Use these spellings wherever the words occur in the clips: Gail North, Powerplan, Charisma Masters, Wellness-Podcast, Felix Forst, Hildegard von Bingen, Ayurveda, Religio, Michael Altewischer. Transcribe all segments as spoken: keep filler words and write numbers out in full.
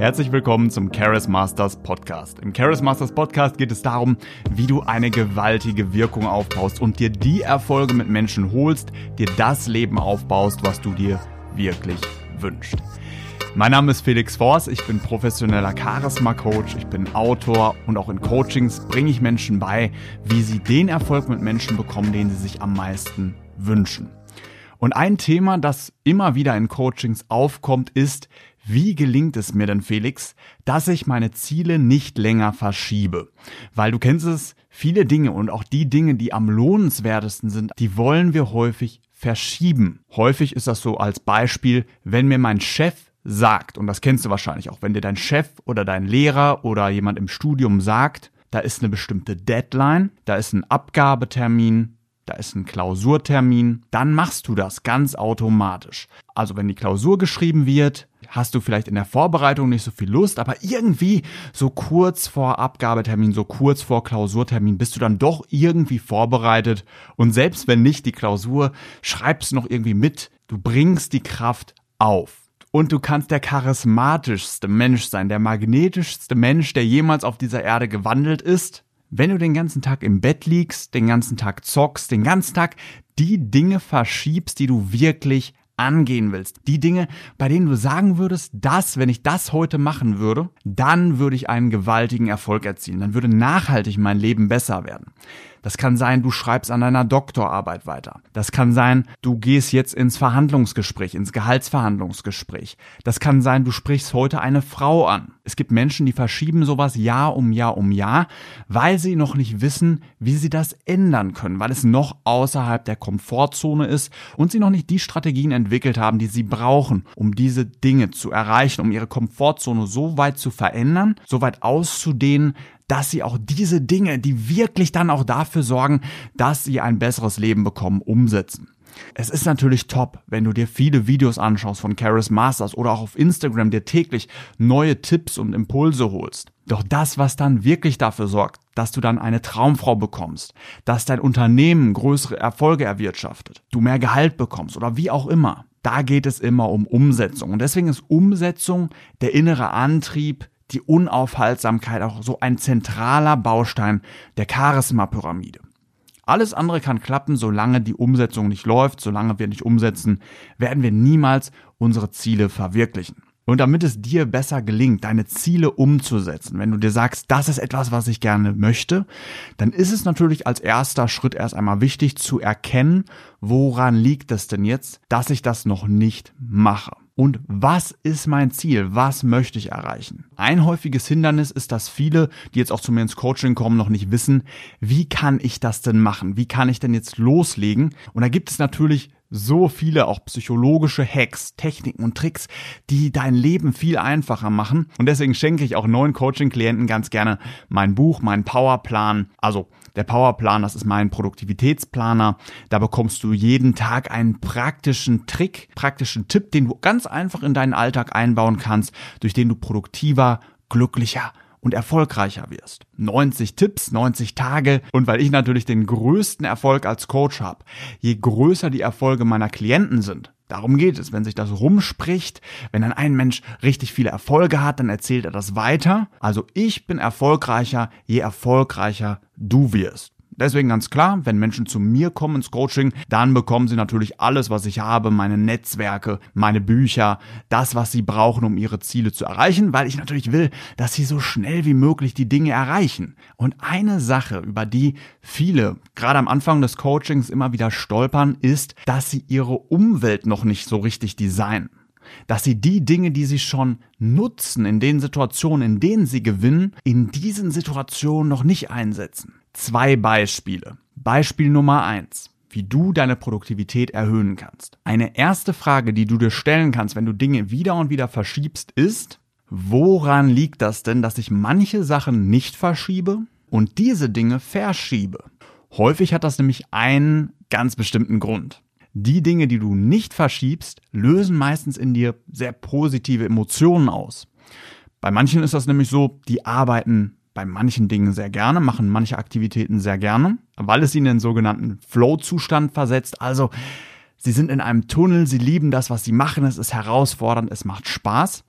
Herzlich willkommen zum Charisma Masters Podcast. Im Charisma Masters Podcast geht es darum, wie du eine gewaltige Wirkung aufbaust und dir die Erfolge mit Menschen holst, dir das Leben aufbaust, was du dir wirklich wünschst. Mein Name ist Felix Forst, ich bin professioneller Charisma-Coach, ich bin Autor und auch in Coachings bringe ich Menschen bei, wie sie den Erfolg mit Menschen bekommen, den sie sich am meisten wünschen. Und ein Thema, das immer wieder in Coachings aufkommt, ist, wie gelingt es mir denn, Felix, dass ich meine Ziele nicht länger verschiebe? Weil du kennst es, viele Dinge und auch die Dinge, die am lohnenswertesten sind, die wollen wir häufig verschieben. Häufig ist das so als Beispiel, wenn mir mein Chef sagt, und das kennst du wahrscheinlich auch, wenn dir dein Chef oder dein Lehrer oder jemand im Studium sagt, da ist eine bestimmte Deadline, da ist ein Abgabetermin, da ist ein Klausurtermin, dann machst du das ganz automatisch. Also wenn die Klausur geschrieben wird, hast du vielleicht in der Vorbereitung nicht so viel Lust, aber irgendwie so kurz vor Abgabetermin, so kurz vor Klausurtermin bist du dann doch irgendwie vorbereitet. Und selbst wenn nicht die Klausur, schreibst noch irgendwie mit, du bringst die Kraft auf. Und du kannst der charismatischste Mensch sein, der magnetischste Mensch, der jemals auf dieser Erde gewandelt ist. Wenn du den ganzen Tag im Bett liegst, den ganzen Tag zockst, den ganzen Tag die Dinge verschiebst, die du wirklich angehen willst. Die Dinge, bei denen du sagen würdest, dass, wenn ich das heute machen würde, dann würde ich einen gewaltigen Erfolg erzielen. Dann würde nachhaltig mein Leben besser werden. Das kann sein, du schreibst an deiner Doktorarbeit weiter. Das kann sein, du gehst jetzt ins Verhandlungsgespräch, ins Gehaltsverhandlungsgespräch. Das kann sein, du sprichst heute eine Frau an. Es gibt Menschen, die verschieben sowas Jahr um Jahr um Jahr, weil sie noch nicht wissen, wie sie das ändern können, weil es noch außerhalb der Komfortzone ist und sie noch nicht die Strategien entwickelt haben, die sie brauchen, um diese Dinge zu erreichen, um ihre Komfortzone so weit zu verändern, so weit auszudehnen, dass sie auch diese Dinge, die wirklich dann auch dafür sorgen, dass sie ein besseres Leben bekommen, umsetzen. Es ist natürlich top, wenn du dir viele Videos anschaust von Charisma Masters oder auch auf Instagram dir täglich neue Tipps und Impulse holst. Doch das, was dann wirklich dafür sorgt, dass du dann eine Traumfrau bekommst, dass dein Unternehmen größere Erfolge erwirtschaftet, du mehr Gehalt bekommst oder wie auch immer, da geht es immer um Umsetzung. Und deswegen ist Umsetzung der innere Antrieb, die Unaufhaltsamkeit auch so ein zentraler Baustein der Charisma-Pyramide. Alles andere kann klappen, solange die Umsetzung nicht läuft, solange wir nicht umsetzen, werden wir niemals unsere Ziele verwirklichen. Und damit es dir besser gelingt, deine Ziele umzusetzen, wenn du dir sagst, das ist etwas, was ich gerne möchte, dann ist es natürlich als erster Schritt erst einmal wichtig zu erkennen, woran liegt es denn jetzt, dass ich das noch nicht mache. Und was ist mein Ziel? Was möchte ich erreichen? Ein häufiges Hindernis ist, dass viele, die jetzt auch zu mir ins Coaching kommen, noch nicht wissen, wie kann ich das denn machen? Wie kann ich denn jetzt loslegen? Und da gibt es natürlich so viele auch psychologische Hacks, Techniken und Tricks, die dein Leben viel einfacher machen. Und deswegen schenke ich auch neuen Coaching-Klienten ganz gerne mein Buch, meinen Powerplan. Also der Powerplan, das ist mein Produktivitätsplaner. Da bekommst du jeden Tag einen praktischen Trick, praktischen Tipp, den du ganz einfach in deinen Alltag einbauen kannst, durch den du produktiver, glücklicher und erfolgreicher wirst. neunzig Tipps, neunzig Tage. Und weil ich natürlich den größten Erfolg als Coach habe, je größer die Erfolge meiner Klienten sind, darum geht es, wenn sich das rumspricht, wenn dann ein Mensch richtig viele Erfolge hat, dann erzählt er das weiter. Also ich bin erfolgreicher, je erfolgreicher du wirst. Deswegen ganz klar, wenn Menschen zu mir kommen ins Coaching, dann bekommen sie natürlich alles, was ich habe, meine Netzwerke, meine Bücher, das, was sie brauchen, um ihre Ziele zu erreichen, weil ich natürlich will, dass sie so schnell wie möglich die Dinge erreichen. Und eine Sache, über die viele, gerade am Anfang des Coachings, immer wieder stolpern, ist, dass sie ihre Umwelt noch nicht so richtig designen. Dass sie die Dinge, die sie schon nutzen, in den Situationen, in denen sie gewinnen, in diesen Situationen noch nicht einsetzen. Zwei Beispiele. Beispiel Nummer eins, wie du deine Produktivität erhöhen kannst. Eine erste Frage, die du dir stellen kannst, wenn du Dinge wieder und wieder verschiebst, ist, woran liegt das denn, dass ich manche Sachen nicht verschiebe und diese Dinge verschiebe? Häufig hat das nämlich einen ganz bestimmten Grund. Die Dinge, die du nicht verschiebst, lösen meistens in dir sehr positive Emotionen aus. Bei manchen ist das nämlich so, die arbeiten bei manchen Dingen sehr gerne, machen manche Aktivitäten sehr gerne, weil es ihnen den sogenannten Flow-Zustand versetzt. Also sie sind in einem Tunnel, sie lieben das, was sie machen, es ist herausfordernd, es macht Spaß.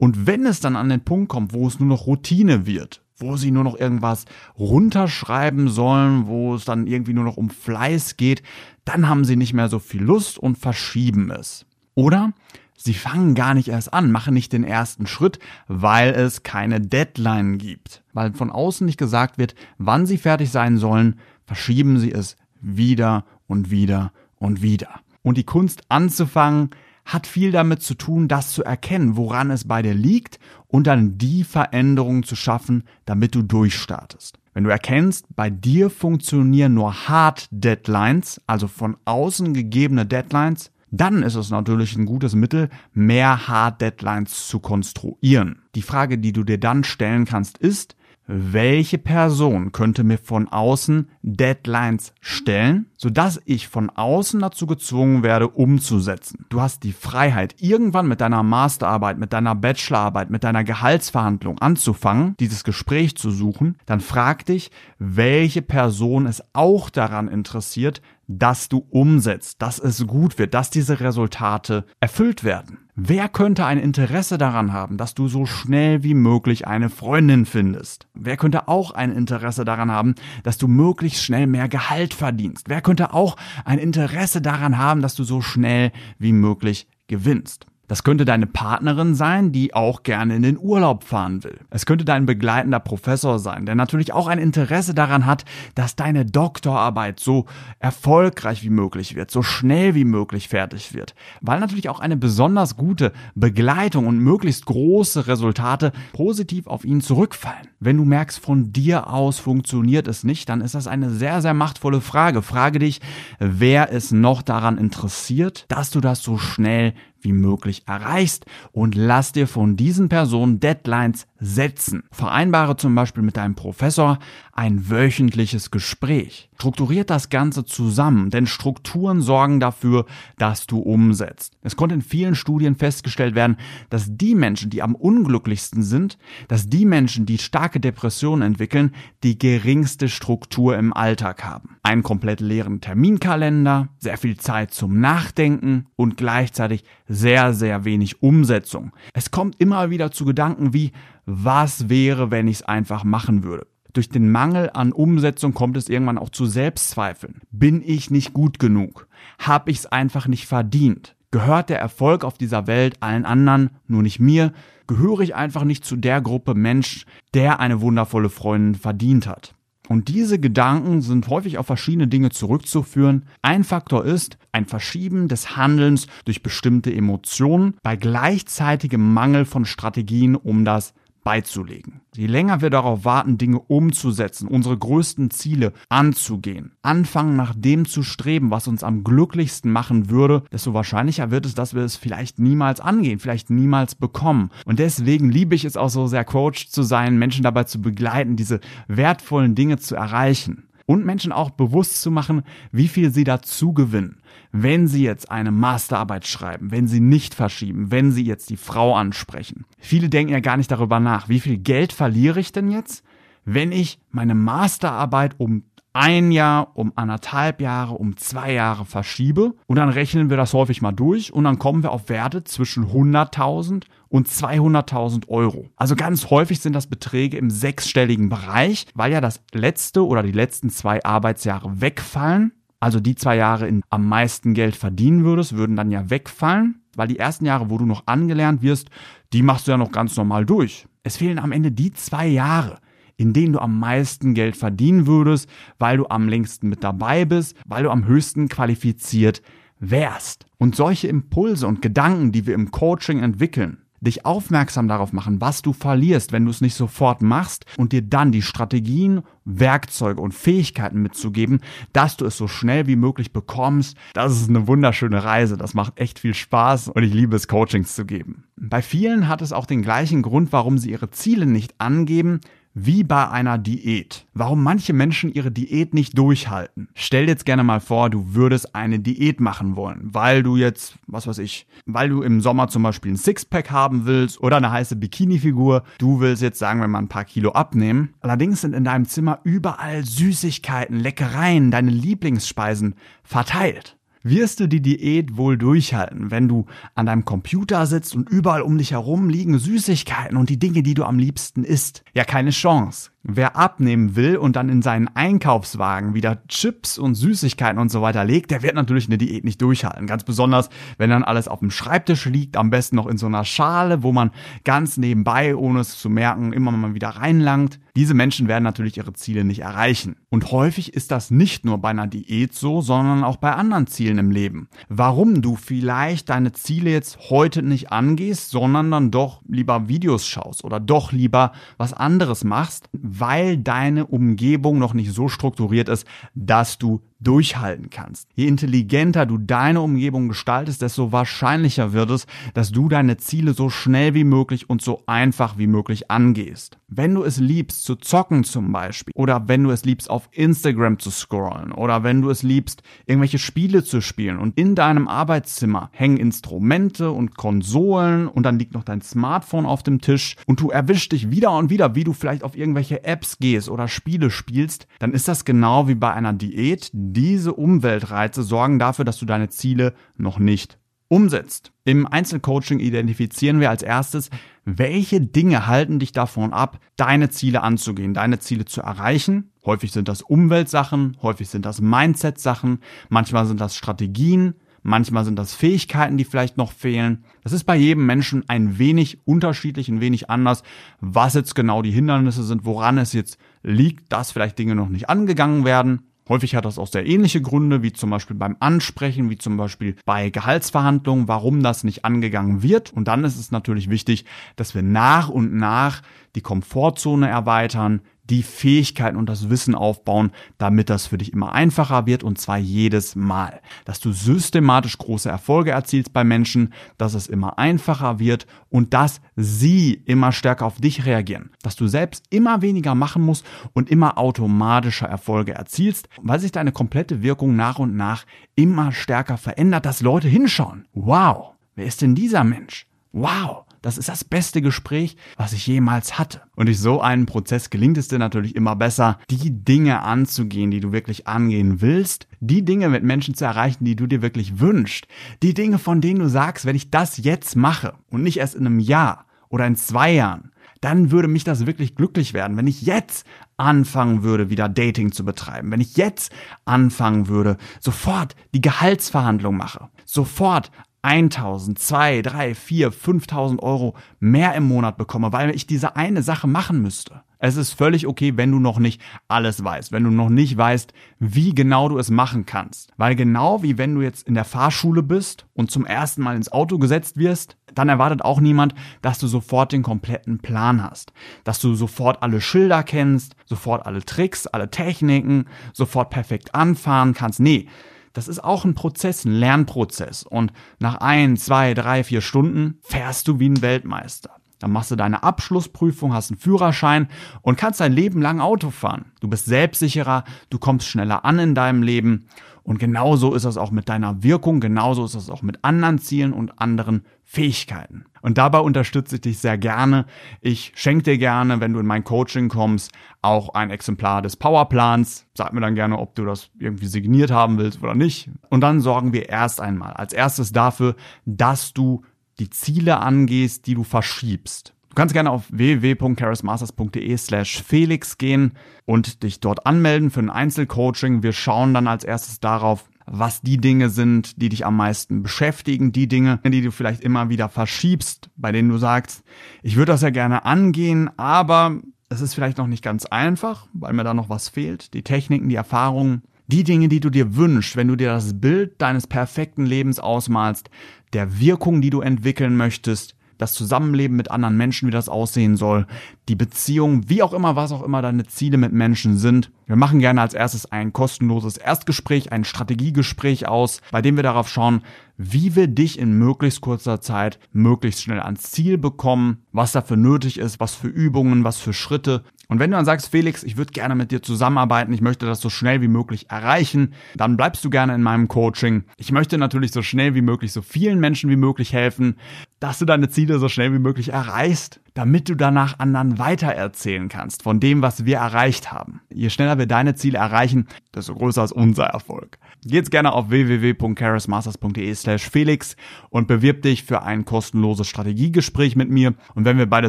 Und wenn es dann an den Punkt kommt, wo es nur noch Routine wird, wo sie nur noch irgendwas runterschreiben sollen, wo es dann irgendwie nur noch um Fleiß geht, dann haben sie nicht mehr so viel Lust und verschieben es. Oder sie fangen gar nicht erst an, machen nicht den ersten Schritt, weil es keine Deadline gibt. Weil von außen nicht gesagt wird, wann sie fertig sein sollen, verschieben sie es wieder und wieder und wieder. Und die Kunst anzufangen hat viel damit zu tun, das zu erkennen, woran es bei dir liegt und dann die Veränderung zu schaffen, damit du durchstartest. Wenn du erkennst, bei dir funktionieren nur Hard Deadlines, also von außen gegebene Deadlines, dann ist es natürlich ein gutes Mittel, mehr Hard Deadlines zu konstruieren. Die Frage, die du dir dann stellen kannst, ist, welche Person könnte mir von außen Deadlines stellen, sodass ich von außen dazu gezwungen werde, umzusetzen? Du hast die Freiheit, irgendwann mit deiner Masterarbeit, mit deiner Bachelorarbeit, mit deiner Gehaltsverhandlung anzufangen, dieses Gespräch zu suchen. Dann frag dich, welche Person es auch daran interessiert, dass du umsetzt, dass es gut wird, dass diese Resultate erfüllt werden. Wer könnte ein Interesse daran haben, dass du so schnell wie möglich eine Freundin findest? Wer könnte auch ein Interesse daran haben, dass du möglichst schnell mehr Gehalt verdienst? Wer könnte auch ein Interesse daran haben, dass du so schnell wie möglich gewinnst? Das könnte deine Partnerin sein, die auch gerne in den Urlaub fahren will. Es könnte dein begleitender Professor sein, der natürlich auch ein Interesse daran hat, dass deine Doktorarbeit so erfolgreich wie möglich wird, so schnell wie möglich fertig wird. Weil natürlich auch eine besonders gute Begleitung und möglichst große Resultate positiv auf ihn zurückfallen. Wenn du merkst, von dir aus funktioniert es nicht, dann ist das eine sehr, sehr machtvolle Frage. Frage dich, wer ist noch daran interessiert, dass du das so schnell wie möglich erreichst, und lass dir von diesen Personen Deadlines setzen. Vereinbare zum Beispiel mit deinem Professor ein wöchentliches Gespräch. Strukturiert das Ganze zusammen, denn Strukturen sorgen dafür, dass du umsetzt. Es konnte in vielen Studien festgestellt werden, dass die Menschen, die am unglücklichsten sind, dass die Menschen, die starke Depressionen entwickeln, die geringste Struktur im Alltag haben. Einen komplett leeren Terminkalender, sehr viel Zeit zum Nachdenken und gleichzeitig sehr, sehr wenig Umsetzung. Es kommt immer wieder zu Gedanken wie, was wäre, wenn ich es einfach machen würde? Durch den Mangel an Umsetzung kommt es irgendwann auch zu Selbstzweifeln. Bin ich nicht gut genug? Hab ich es einfach nicht verdient? Gehört der Erfolg auf dieser Welt allen anderen, nur nicht mir? Gehöre ich einfach nicht zu der Gruppe Mensch, der eine wundervolle Freundin verdient hat? Und diese Gedanken sind häufig auf verschiedene Dinge zurückzuführen. Ein Faktor ist ein Verschieben des Handelns durch bestimmte Emotionen bei gleichzeitigem Mangel von Strategien, um das beizulegen. Je länger wir darauf warten, Dinge umzusetzen, unsere größten Ziele anzugehen, anfangen nach dem zu streben, was uns am glücklichsten machen würde, desto wahrscheinlicher wird es, dass wir es vielleicht niemals angehen, vielleicht niemals bekommen. Und deswegen liebe ich es auch so sehr, Coach zu sein, Menschen dabei zu begleiten, diese wertvollen Dinge zu erreichen. Und Menschen auch bewusst zu machen, wie viel sie dazu gewinnen, wenn sie jetzt eine Masterarbeit schreiben, wenn sie nicht verschieben, wenn sie jetzt die Frau ansprechen. Viele denken ja gar nicht darüber nach, wie viel Geld verliere ich denn jetzt, wenn ich meine Masterarbeit um ein Jahr, um anderthalb Jahre, um zwei Jahre verschiebe. Und dann rechnen wir das häufig mal durch und dann kommen wir auf Werte zwischen hunderttausend und zweihunderttausend Euro. Also ganz häufig sind das Beträge im sechsstelligen Bereich, weil ja das letzte oder die letzten zwei Arbeitsjahre wegfallen. Also die zwei Jahre, in am meisten Geld verdienen würdest, würden dann ja wegfallen, weil die ersten Jahre, wo du noch angelernt wirst, die machst du ja noch ganz normal durch. Es fehlen am Ende die zwei Jahre, in denen du am meisten Geld verdienen würdest, weil du am längsten mit dabei bist, weil du am höchsten qualifiziert wärst. Und solche Impulse und Gedanken, die wir im Coaching entwickeln, dich aufmerksam darauf machen, was du verlierst, wenn du es nicht sofort machst, und dir dann die Strategien, Werkzeuge und Fähigkeiten mitzugeben, dass du es so schnell wie möglich bekommst. Das ist eine wunderschöne Reise, das macht echt viel Spaß und ich liebe es, Coachings zu geben. Bei vielen hat es auch den gleichen Grund, warum sie ihre Ziele nicht angeben, wie bei einer Diät. Warum manche Menschen ihre Diät nicht durchhalten. Stell dir jetzt gerne mal vor, du würdest eine Diät machen wollen, weil du jetzt, was weiß ich, weil du im Sommer zum Beispiel ein Sixpack haben willst oder eine heiße Bikini-Figur. Du willst jetzt, sagen wir mal, ein paar Kilo abnehmen. Allerdings sind in deinem Zimmer überall Süßigkeiten, Leckereien, deine Lieblingsspeisen verteilt. Wirst du die Diät wohl durchhalten, wenn du an deinem Computer sitzt und überall um dich herum liegen Süßigkeiten und die Dinge, die du am liebsten isst? Ja, keine Chance. Wer abnehmen will und dann in seinen Einkaufswagen wieder Chips und Süßigkeiten und so weiter legt, der wird natürlich eine Diät nicht durchhalten. Ganz besonders, wenn dann alles auf dem Schreibtisch liegt, am besten noch in so einer Schale, wo man ganz nebenbei, ohne es zu merken, immer mal wieder reinlangt. Diese Menschen werden natürlich ihre Ziele nicht erreichen. Und häufig ist das nicht nur bei einer Diät so, sondern auch bei anderen Zielen im Leben. Warum du vielleicht deine Ziele jetzt heute nicht angehst, sondern dann doch lieber Videos schaust oder doch lieber was anderes machst, weil deine Umgebung noch nicht so strukturiert ist, dass du durchhalten kannst. Je intelligenter du deine Umgebung gestaltest, desto wahrscheinlicher wird es, dass du deine Ziele so schnell wie möglich und so einfach wie möglich angehst. Wenn du es liebst zu zocken zum Beispiel oder wenn du es liebst auf Instagram zu scrollen oder wenn du es liebst irgendwelche Spiele zu spielen und in deinem Arbeitszimmer hängen Instrumente und Konsolen und dann liegt noch dein Smartphone auf dem Tisch und du erwischst dich wieder und wieder, wie du vielleicht auf irgendwelche Apps gehst oder Spiele spielst, dann ist das genau wie bei einer Diät. Diese Umweltreize sorgen dafür, dass du deine Ziele noch nicht umsetzt. Im Einzelcoaching identifizieren wir als erstes, welche Dinge halten dich davon ab, deine Ziele anzugehen, deine Ziele zu erreichen. Häufig sind das Umweltsachen, häufig sind das Mindset-Sachen, manchmal sind das Strategien, manchmal sind das Fähigkeiten, die vielleicht noch fehlen. Das ist bei jedem Menschen ein wenig unterschiedlich, ein wenig anders, was jetzt genau die Hindernisse sind, woran es jetzt liegt, dass vielleicht Dinge noch nicht angegangen werden. Häufig hat das auch sehr ähnliche Gründe, wie zum Beispiel beim Ansprechen, wie zum Beispiel bei Gehaltsverhandlungen, warum das nicht angegangen wird. Und dann ist es natürlich wichtig, dass wir nach und nach die Komfortzone erweitern, die Fähigkeiten und das Wissen aufbauen, damit das für dich immer einfacher wird und zwar jedes Mal. Dass du systematisch große Erfolge erzielst bei Menschen, dass es immer einfacher wird und dass sie immer stärker auf dich reagieren. Dass du selbst immer weniger machen musst und immer automatischer Erfolge erzielst, weil sich deine komplette Wirkung nach und nach immer stärker verändert, dass Leute hinschauen. Wow, wer ist denn dieser Mensch? Wow. Das ist das beste Gespräch, was ich jemals hatte. Und durch so einen Prozess gelingt es dir natürlich immer besser, die Dinge anzugehen, die du wirklich angehen willst, die Dinge mit Menschen zu erreichen, die du dir wirklich wünschst, die Dinge, von denen du sagst, wenn ich das jetzt mache und nicht erst in einem Jahr oder in zwei Jahren, dann würde mich das wirklich glücklich werden, wenn ich jetzt anfangen würde, wieder Dating zu betreiben, wenn ich jetzt anfangen würde, sofort die Gehaltsverhandlung mache, sofort tausend, zweitausend, dreitausend, viertausend, fünftausend Euro mehr im Monat bekomme, weil ich diese eine Sache machen müsste. Es ist völlig okay, wenn du noch nicht alles weißt, wenn du noch nicht weißt, wie genau du es machen kannst. Weil genau wie wenn du jetzt in der Fahrschule bist und zum ersten Mal ins Auto gesetzt wirst, dann erwartet auch niemand, dass du sofort den kompletten Plan hast. Dass du sofort alle Schilder kennst, sofort alle Tricks, alle Techniken, sofort perfekt anfahren kannst. Nee. Das ist auch ein Prozess, ein Lernprozess und nach ein, zwei, drei, vier Stunden fährst du wie ein Weltmeister. Dann machst du deine Abschlussprüfung, hast einen Führerschein und kannst dein Leben lang Auto fahren. Du bist selbstsicherer, du kommst schneller an in deinem Leben und genauso ist das auch mit deiner Wirkung, genauso ist das auch mit anderen Zielen und anderen Fähigkeiten. Und dabei unterstütze ich dich sehr gerne. Ich schenke dir gerne, wenn du in mein Coaching kommst, auch ein Exemplar des Powerplans. Sag mir dann gerne, ob du das irgendwie signiert haben willst oder nicht. Und dann sorgen wir erst einmal als erstes dafür, dass du die Ziele angehst, die du verschiebst. Du kannst gerne auf w w w punkt charismasters punkt de slash felix gehen und dich dort anmelden für ein Einzelcoaching. Wir schauen dann als erstes darauf, was die Dinge sind, die dich am meisten beschäftigen, die Dinge, die du vielleicht immer wieder verschiebst, bei denen du sagst, ich würde das ja gerne angehen, aber es ist vielleicht noch nicht ganz einfach, weil mir da noch was fehlt, die Techniken, die Erfahrungen, die Dinge, die du dir wünschst, wenn du dir das Bild deines perfekten Lebens ausmalst, der Wirkung, die du entwickeln möchtest, das Zusammenleben mit anderen Menschen, wie das aussehen soll, die Beziehung, wie auch immer, was auch immer deine Ziele mit Menschen sind. Wir machen gerne als erstes ein kostenloses Erstgespräch, ein Strategiegespräch aus, bei dem wir darauf schauen, wie wir dich in möglichst kurzer Zeit möglichst schnell ans Ziel bekommen, was dafür nötig ist, was für Übungen, was für Schritte. Und wenn du dann sagst, Felix, ich würde gerne mit dir zusammenarbeiten, ich möchte das so schnell wie möglich erreichen, dann bleibst du gerne in meinem Coaching. Ich möchte natürlich so schnell wie möglich so vielen Menschen wie möglich helfen. dass du deine Ziele so schnell wie möglich erreichst, damit du danach anderen weitererzählen kannst von dem, was wir erreicht haben. Je schneller wir deine Ziele erreichen, desto größer ist unser Erfolg. Geht's gerne auf w w w punkt charismasters punkt de slash felix und bewirb dich für ein kostenloses Strategiegespräch mit mir. Und wenn wir beide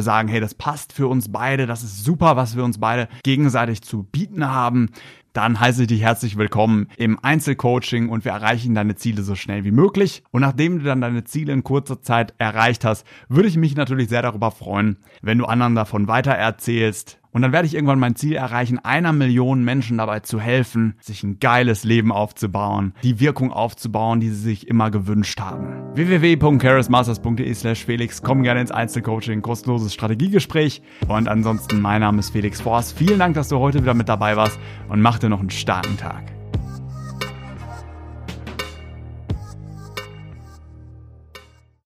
sagen, hey, das passt für uns beide, das ist super, was wir uns beide gegenseitig zu bieten haben, dann heiße ich dich herzlich willkommen im Einzelcoaching und wir erreichen deine Ziele so schnell wie möglich. Und nachdem du dann deine Ziele in kurzer Zeit erreicht hast, würde ich mich natürlich sehr darüber freuen, wenn du anderen davon weitererzählst. Und dann werde ich irgendwann mein Ziel erreichen, einer Million Menschen dabei zu helfen, sich ein geiles Leben aufzubauen, die Wirkung aufzubauen, die sie sich immer gewünscht haben. w w w punkt charismasters punkt de slash felix. Komm gerne ins Einzelcoaching, kostenloses Strategiegespräch. Und ansonsten, mein Name ist Felix Forst. Vielen Dank, dass du heute wieder mit dabei warst und mach dir noch einen starken Tag.